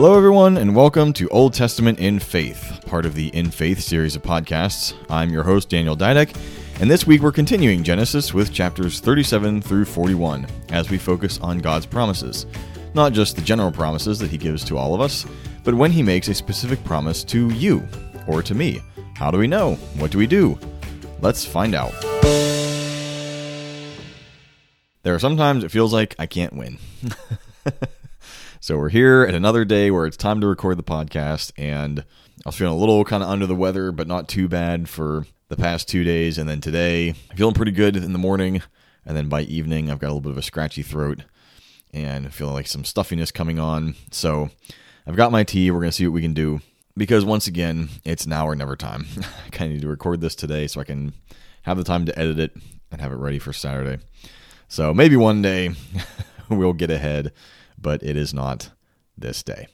Hello, everyone, and welcome to Old Testament in Faith, part of the In Faith series of podcasts. I'm your host, Daniel Dydek, and this week we're continuing Genesis with chapters 37 through 41 as we focus on God's promises. Not just the general promises that He gives to all of us, but when He makes a specific promise to you or to me. How do we know? What do we do? Let's find out. There are sometimes it feels like I can't win. So we're here at another day where it's time to record the podcast, and I was feeling a little kind of under the weather, but not too bad for the past 2 days, and then today, I'm feeling pretty good in the morning, and then by evening, I've got a little bit of a scratchy throat, and feeling like some stuffiness coming on, so I've got my tea. We're going to see what we can do, because once again, it's now or never time. I kind of need to record this today so I can have the time to edit it and have it ready for Saturday, so maybe one day we'll get ahead, but it is not this day.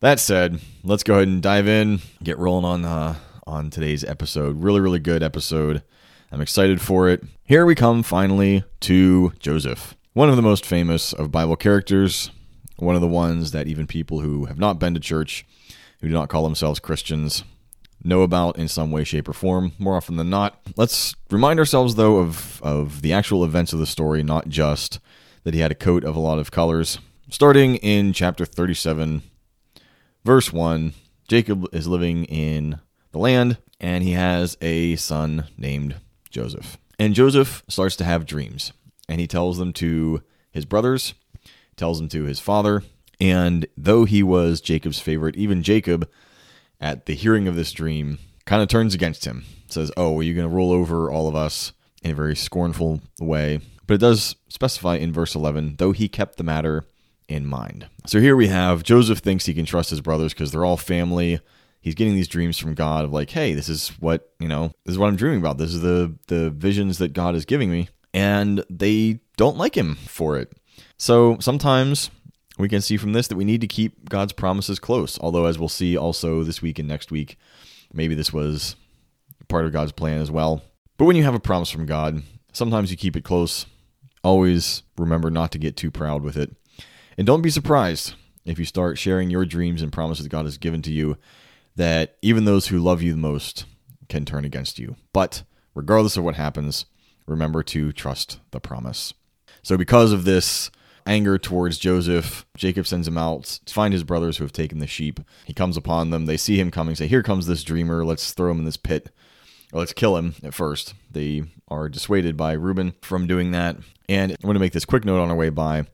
That said, let's go ahead and dive in, get rolling on today's episode. Really, really good episode. I'm excited for it. Here we come finally to Joseph, one of the most famous of Bible characters, one of the ones that even people who have not been to church, who do not call themselves Christians, know about in some way, shape, or form, more often than not. Let's remind ourselves, though, of the actual events of the story, not just that he had a coat of a lot of colors. Starting in chapter 37, verse 1, Jacob is living in the land, and he has a son named Joseph. And Joseph starts to have dreams, and he tells them to his brothers, tells them to his father, and though he was Jacob's favorite, even Jacob, at the hearing of this dream, kind of turns against him, says, "Oh, are you going to rule over all of us?" in a very scornful way. But it does specify in verse 11, though he kept the matter in mind. So here we have Joseph thinks he can trust his brothers because they're all family. He's getting these dreams from God of like, hey, this is what, this is what I'm dreaming about. This is the visions that God is giving me. And they don't like him for it. So sometimes we can see from this that we need to keep God's promises close. Although as we'll see also this week and next week, maybe this was part of God's plan as well. But when you have a promise from God, sometimes you keep it close. Always remember not to get too proud with it. And don't be surprised if you start sharing your dreams and promises God has given to you, that even those who love you the most can turn against you. But regardless of what happens, remember to trust the promise. So because of this anger towards Joseph, Jacob sends him out to find his brothers who have taken the sheep. He comes upon them. They see him coming, say, "Here comes this dreamer. Let's throw him in this pit. Let's kill him at first." They are dissuaded by Reuben from doing that. And I'm going to make this quick note on our way by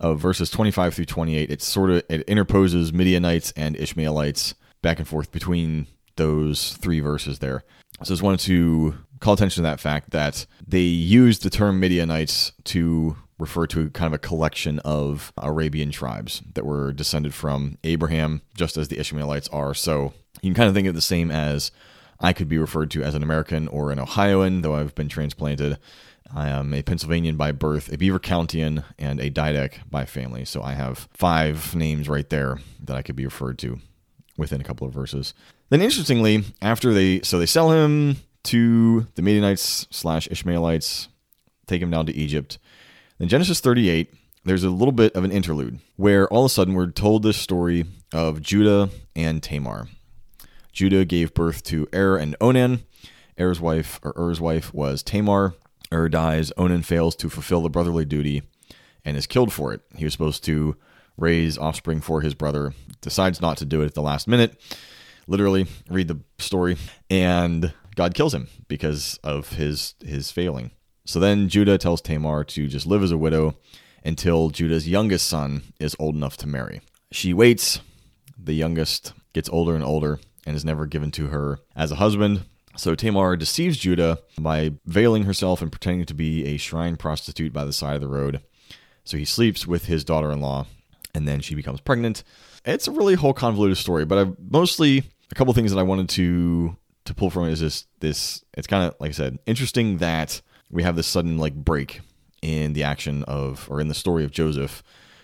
of verses 25 through 28. It interposes Midianites and Ishmaelites back and forth between those three verses there. So I just wanted to call attention to that fact that they used the term Midianites to refer to kind of a collection of Arabian tribes that were descended from Abraham, just as the Ishmaelites are. So you can kind of think of the same as I could be referred to as an American or an Ohioan, though I've been transplanted. I am a Pennsylvanian by birth, a Beaver Countyan, and a Dydek by family. So I have five names right there that I could be referred to within a couple of verses. Then interestingly, after they sell him to the Midianites / Ishmaelites, take him down to Egypt. In Genesis 38, there's a little bit of an interlude where all of a sudden we're told this story of Judah and Tamar. Judah gave birth to Er and Onan. Er's wife was Tamar. Er dies. Onan fails to fulfill the brotherly duty and is killed for it. He was supposed to raise offspring for his brother, decides not to do it at the last minute. Literally, read the story. And God kills him because of his failing. So then Judah tells Tamar to just live as a widow until Judah's youngest son is old enough to marry. She waits. The youngest gets older and older and is never given to her as a husband. So Tamar deceives Judah by veiling herself and pretending to be a shrine prostitute by the side of the road. So he sleeps with his daughter-in-law, and then she becomes pregnant. It's a really whole convoluted story, but a couple things that I wanted to pull from it is this it's kind of, like I said, interesting that we have this sudden break in the action in the story of Joseph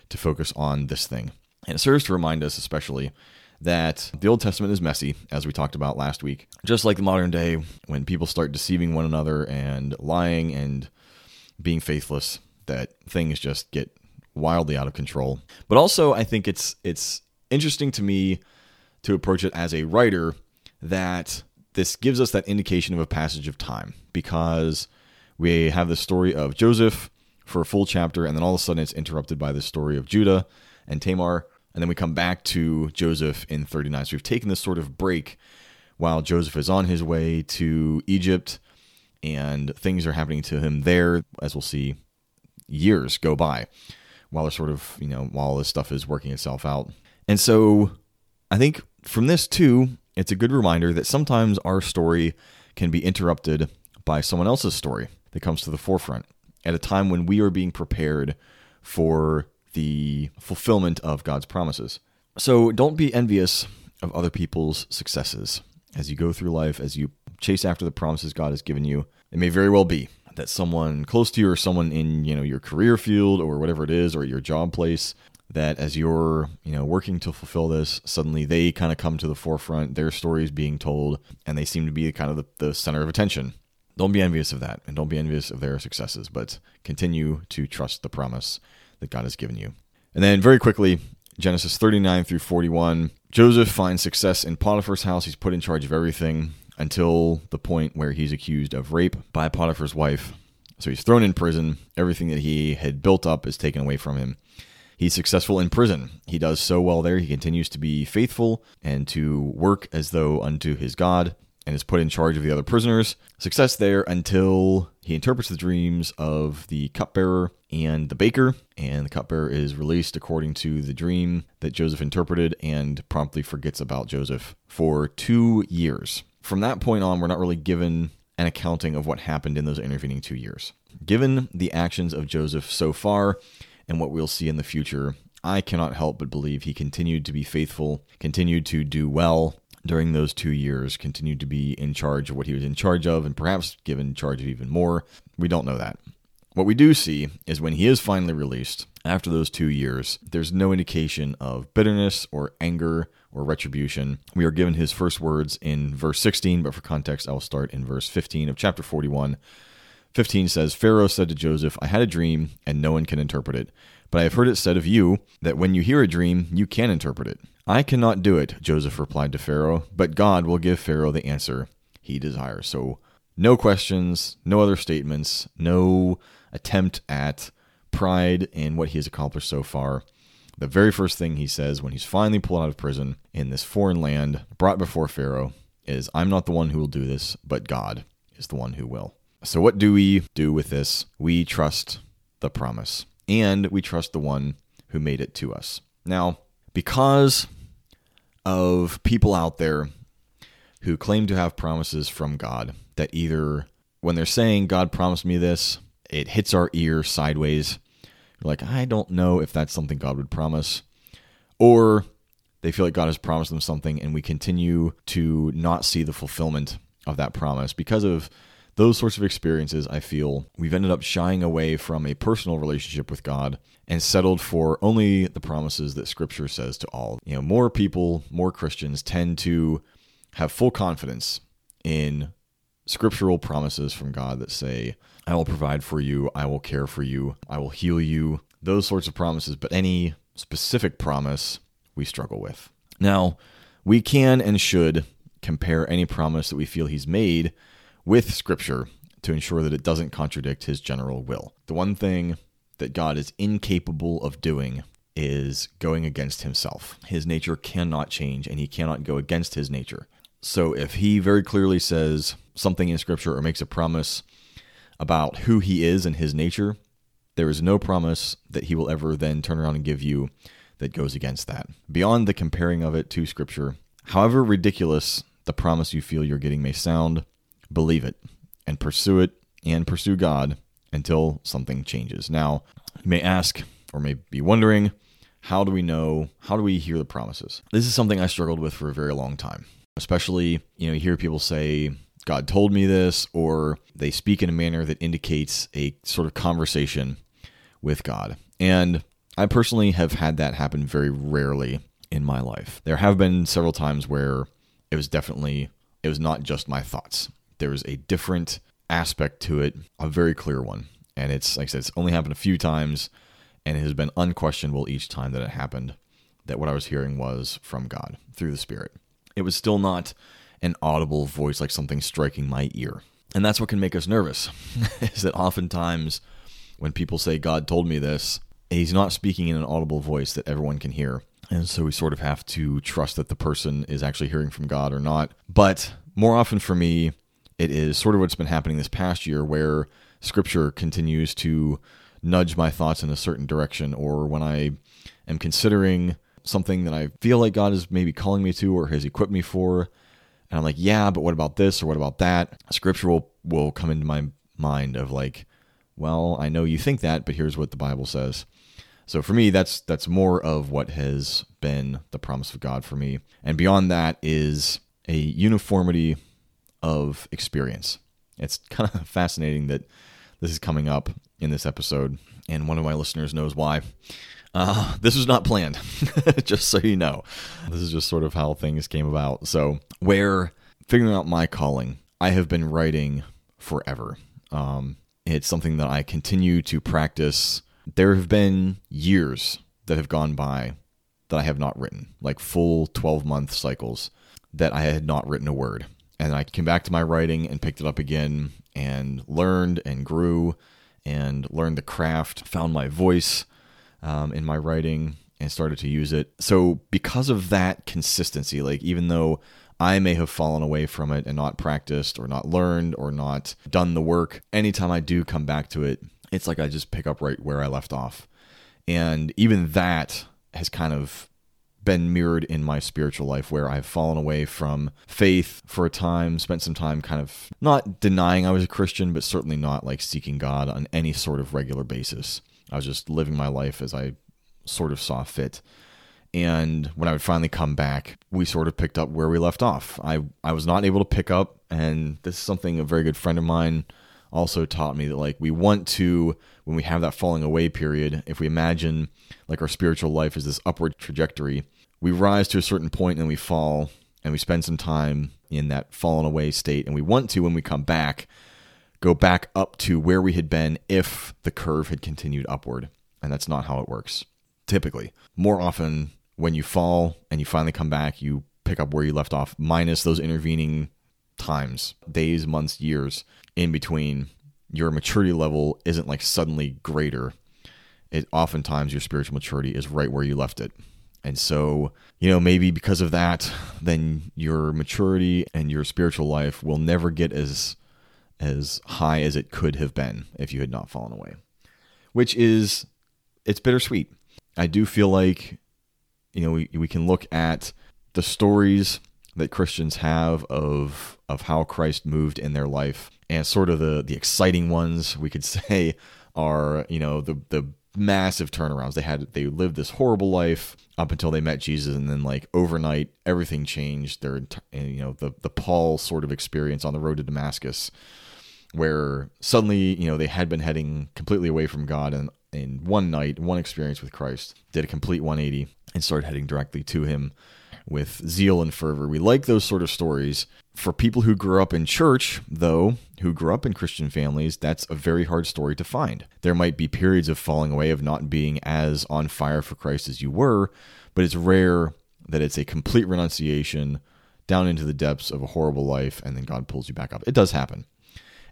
to focus on this thing. And it serves to remind us especially that the Old Testament is messy, as we talked about last week. Just like the modern day, when people start deceiving one another and lying and being faithless, that things just get wildly out of control. But also, I think it's interesting to me to approach it as a writer that this gives us that indication of a passage of time, because we have the story of Joseph for a full chapter, and then all of a sudden it's interrupted by the story of Judah and Tamar, and then we come back to Joseph in 39. So we've taken this sort of break while Joseph is on his way to Egypt, and things are happening to him there, as we'll see, years go by while they're sort of, while this stuff is working itself out. And so I think from this too, it's a good reminder that sometimes our story can be interrupted by someone else's story that comes to the forefront at a time when we are being prepared for the fulfillment of God's promises. So don't be envious of other people's successes. As you go through life, as you chase after the promises God has given you, it may very well be that someone close to you or someone in your career field or whatever it is, or your job place, that as you're working to fulfill this, suddenly they kind of come to the forefront, their story is being told, and they seem to be kind of the center of attention. Don't be envious of that, and don't be envious of their successes, but continue to trust the promise that God has given you. And then very quickly, Genesis 39 through 41, Joseph finds success in Potiphar's house. He's put in charge of everything until the point where he's accused of rape by Potiphar's wife. So he's thrown in prison. Everything that he had built up is taken away from him. He's successful in prison. He does so well there. He continues to be faithful and to work as though unto his God, and is put in charge of the other prisoners. Success there until he interprets the dreams of the cupbearer and the baker, and the cupbearer is released according to the dream that Joseph interpreted, and promptly forgets about Joseph for 2 years. From that point on, we're not really given an accounting of what happened in those intervening 2 years. Given the actions of Joseph so far, and what we'll see in the future, I cannot help but believe he continued to be faithful, continued to do well during those 2 years, continued to be in charge of what he was in charge of, and perhaps given charge of even more. We don't know that. What we do see is when he is finally released, after those 2 years, there's no indication of bitterness or anger or retribution. We are given his first words in verse 16, but for context, I'll start in verse 15 of chapter 41. 15 says, Pharaoh said to Joseph, I had a dream, and no one can interpret it. But I have heard it said of you, that when you hear a dream, you can interpret it. I cannot do it, Joseph replied to Pharaoh, but God will give Pharaoh the answer he desires. So no questions, no other statements, no attempt at pride in what he has accomplished so far. The very first thing he says when he's finally pulled out of prison in this foreign land, brought before Pharaoh, is, I'm not the one who will do this, but God is the one who will. So what do we do with this? We trust the promise, and we trust the one who made it to us. Now, because of people out there who claim to have promises from God that either when they're saying, God promised me this, it hits our ear sideways. You're like, I don't know if that's something God would promise. Or they feel like God has promised them something, and we continue to not see the fulfillment of that promise. Because of those sorts of experiences, I feel we've ended up shying away from a personal relationship with God and settled for only the promises that Scripture says to all. More people, more Christians tend to have full confidence in scriptural promises from God that say, I will provide for you, I will care for you, I will heal you, those sorts of promises. But any specific promise we struggle with. Now, we can and should compare any promise that we feel he's made with Scripture to ensure that it doesn't contradict his general will. The one thing that God is incapable of doing is going against himself. His nature cannot change, and he cannot go against his nature. So if he very clearly says something in Scripture or makes a promise about who he is and his nature, there is no promise that he will ever then turn around and give you that goes against that. Beyond the comparing of it to Scripture, however ridiculous the promise you feel you're getting may sound, believe it and pursue God until something changes. Now, you may ask or may be wondering, how do we know, how do we hear the promises? This is something I struggled with for a very long time, especially, you hear people say, God told me this, or they speak in a manner that indicates a sort of conversation with God. And I personally have had that happen very rarely in my life. There have been several times where it was not just my thoughts. There was a different aspect to it, a very clear one. And it's, like I said, it's only happened a few times, and it has been unquestionable each time that it happened. that what I was hearing was from God through the Spirit. It was still not an audible voice like something striking my ear. And that's what can make us nervous, is that oftentimes when people say, God told me this, he's not speaking in an audible voice that everyone can hear. And so we sort of have to trust that the person is actually hearing from God or not. But more often for me, it is sort of what's been happening this past year, where Scripture continues to nudge my thoughts in a certain direction, or when I am considering something that I feel like God is maybe calling me to or has equipped me for, and I'm like, yeah, but what about this or what about that? Scripture will come into my mind of like, well, I know you think that, but here's what the Bible says. So for me, that's more of what has been the promise of God for me. And beyond that is a uniformity of experience. It's kind of fascinating that this is coming up in this episode, and one of my listeners knows why. This was not planned, just so you know. This is just sort of how things came about. So where figuring out my calling, I have been writing forever. It's something that I continue to practice. There have been years that have gone by that I have not written, like full 12-month cycles that I had not written a word. And I came back to my writing and picked it up again and learned and grew and learned the craft, found my voice in my writing and started to use it. So because of that consistency, like even though I may have fallen away from it and not practiced or not learned or not done the work, anytime I do come back to it, it's like I just pick up right where I left off. And even that has kind of been mirrored in my spiritual life, where I've fallen away from faith for a time, spent some time kind of not denying I was a Christian, but certainly not like seeking God on any sort of regular basis. I was just living my life as I sort of saw fit. And when I would finally come back, we sort of picked up where we left off. I was not able to pick up, and this is something a very good friend of mine also taught me, that like we want to, when we have that falling away period, if we imagine like our spiritual life is this upward trajectory, we rise to a certain point and we fall, and we spend some time in that fallen away state. And we want to, when we come back, go back up to where we had been if the curve had continued upward. And that's not how it works, typically. More often, when you fall and you finally come back, you pick up where you left off, minus those intervening times, days, months, years in between. Your maturity level isn't like suddenly greater. It oftentimes, your spiritual maturity is right where you left it. And so, you know, maybe because of that, then your maturity and your spiritual life will never get as high as it could have been if you had not fallen away, which is, it's bittersweet. I do feel like, you know, we can look at the stories that Christians have of how Christ moved in their life, and sort of the exciting ones we could say are, you know, the massive turnarounds. They lived this horrible life up until they met Jesus, and then like overnight everything changed. The Paul sort of experience on the road to Damascus, where suddenly, you know, they had been heading completely away from God, and in one night, one experience with Christ, did a complete 180 and started heading directly to him with zeal and fervor. We like those sort of stories. For people who grew up in church, though, who grew up in Christian families, that's a very hard story to find. There might be periods of falling away, of not being as on fire for Christ as you were, but it's rare that it's a complete renunciation down into the depths of a horrible life, and then God pulls you back up. It does happen.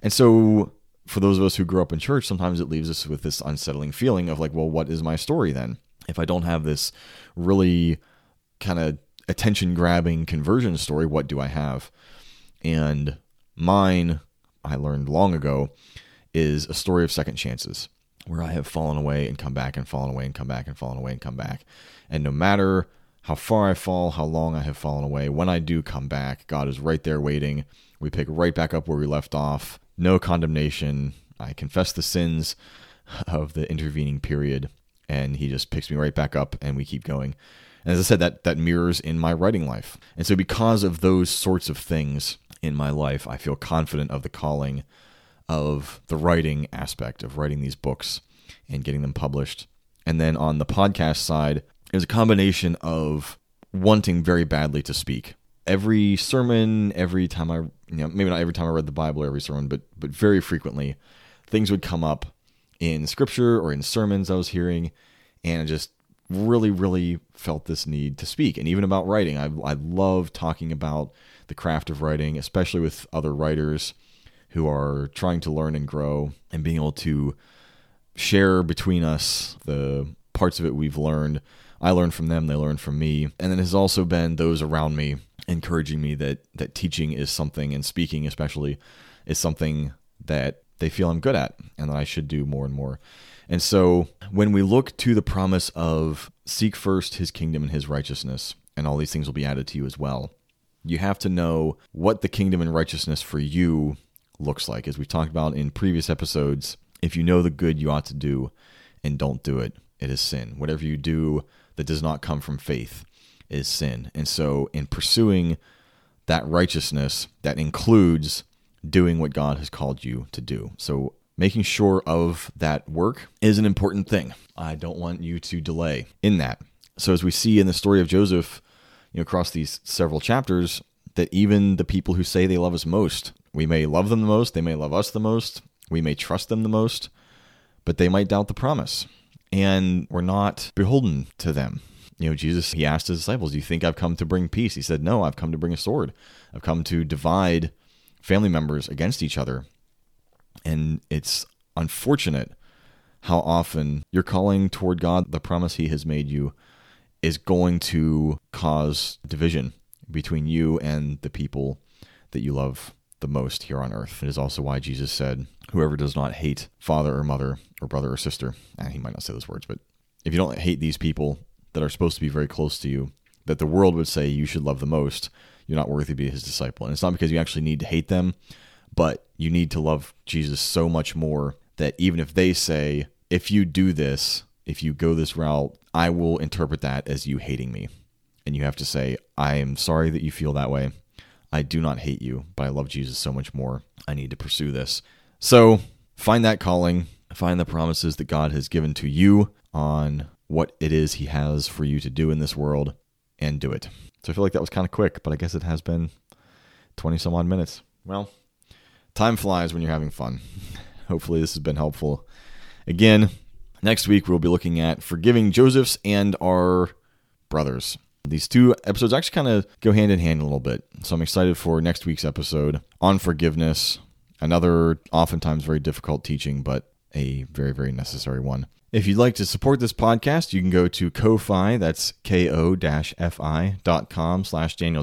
And so for those of us who grew up in church, sometimes it leaves us with this unsettling feeling of like, well, what is my story then? If I don't have this really kind of attention-grabbing conversion story, what do I have? And mine, I learned long ago, is a story of second chances, where I have fallen away and come back and fallen away and come back and fallen away and come back. And no matter how far I fall, how long I have fallen away, when I do come back, God is right there waiting. We pick right back up where we left off. No condemnation. I confess the sins of the intervening period, and he just picks me right back up, and we keep going. And as I said, that mirrors in my writing life. And so because of those sorts of things in my life, I feel confident of the calling of the writing aspect, of writing these books and getting them published. And then on the podcast side, it was a combination of wanting very badly to speak. Every sermon, every time I, you know, maybe not every time I read the Bible or every sermon, but very frequently, things would come up in scripture or in sermons I was hearing, and I just really, really felt this need to speak. And even about writing, I love talking about the craft of writing, especially with other writers who are trying to learn and grow, and being able to share between us the parts of it we've learned. I learned from them, they learned from me. And then has also been those around me encouraging me that teaching is something, and speaking especially, is something that they feel I'm good at and that I should do more and more. And so when we look to the promise of seek first his kingdom and his righteousness, and all these things will be added to you as well, you have to know what the kingdom and righteousness for you looks like. As we've talked about in previous episodes, if you know the good you ought to do and don't do it, it is sin. Whatever you do that does not come from faith is sin. And so in pursuing that righteousness, that includes doing what God has called you to do. So making sure of that work is an important thing. I don't want you to delay in that. So as we see in the story of Joseph, across these several chapters, that even the people who say they love us most, we may love them the most, they may love us the most, we may trust them the most, but they might doubt the promise. And we're not beholden to them. Jesus, he asked his disciples, do you think I've come to bring peace? He said, no, I've come to bring a sword. I've come to divide family members against each other. And it's unfortunate how often your calling toward God, the promise he has made you, is going to cause division between you and the people that you love the most here on earth. It is also why Jesus said, whoever does not hate father or mother or brother or sister, and he might not say those words, but if you don't hate these people that are supposed to be very close to you, that the world would say you should love the most, you're not worthy to be his disciple. And it's not because you actually need to hate them, but you need to love Jesus so much more that even if they say, if you do this, if you go this route, I will interpret that as you hating me. And you have to say, I am sorry that you feel that way. I do not hate you, but I love Jesus so much more. I need to pursue this. So find that calling, find the promises that God has given to you on what it is he has for you to do in this world, and do it. So I feel like that was kind of quick, but I guess it has been 20 some odd minutes. Well, time flies when you're having fun. Hopefully this has been helpful. Again, next week we'll be looking at forgiving Josephs and our brothers. These two episodes actually kind of go hand in hand a little bit. So I'm excited for next week's episode on forgiveness, another oftentimes very difficult teaching, but a very, very necessary one. If you'd like to support this podcast, you can go to Ko-Fi, that's ko-fi.com/Daniel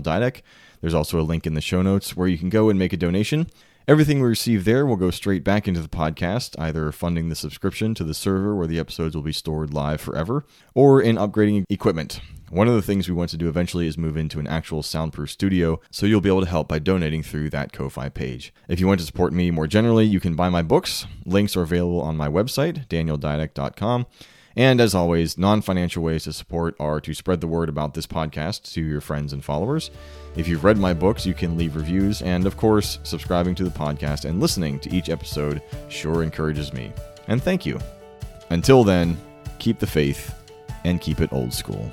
Dydek. There's also a link in the show notes where you can go and make a donation. Everything we receive there will go straight back into the podcast, either funding the subscription to the server where the episodes will be stored live forever, or in upgrading equipment. One of the things we want to do eventually is move into an actual soundproof studio, so you'll be able to help by donating through that Ko-Fi page. If you want to support me more generally, you can buy my books. Links are available on my website, danieldidek.com. And as always, non-financial ways to support are to spread the word about this podcast to your friends and followers. If you've read my books, you can leave reviews. And of course, subscribing to the podcast and listening to each episode sure encourages me. And thank you. Until then, keep the faith and keep it old school.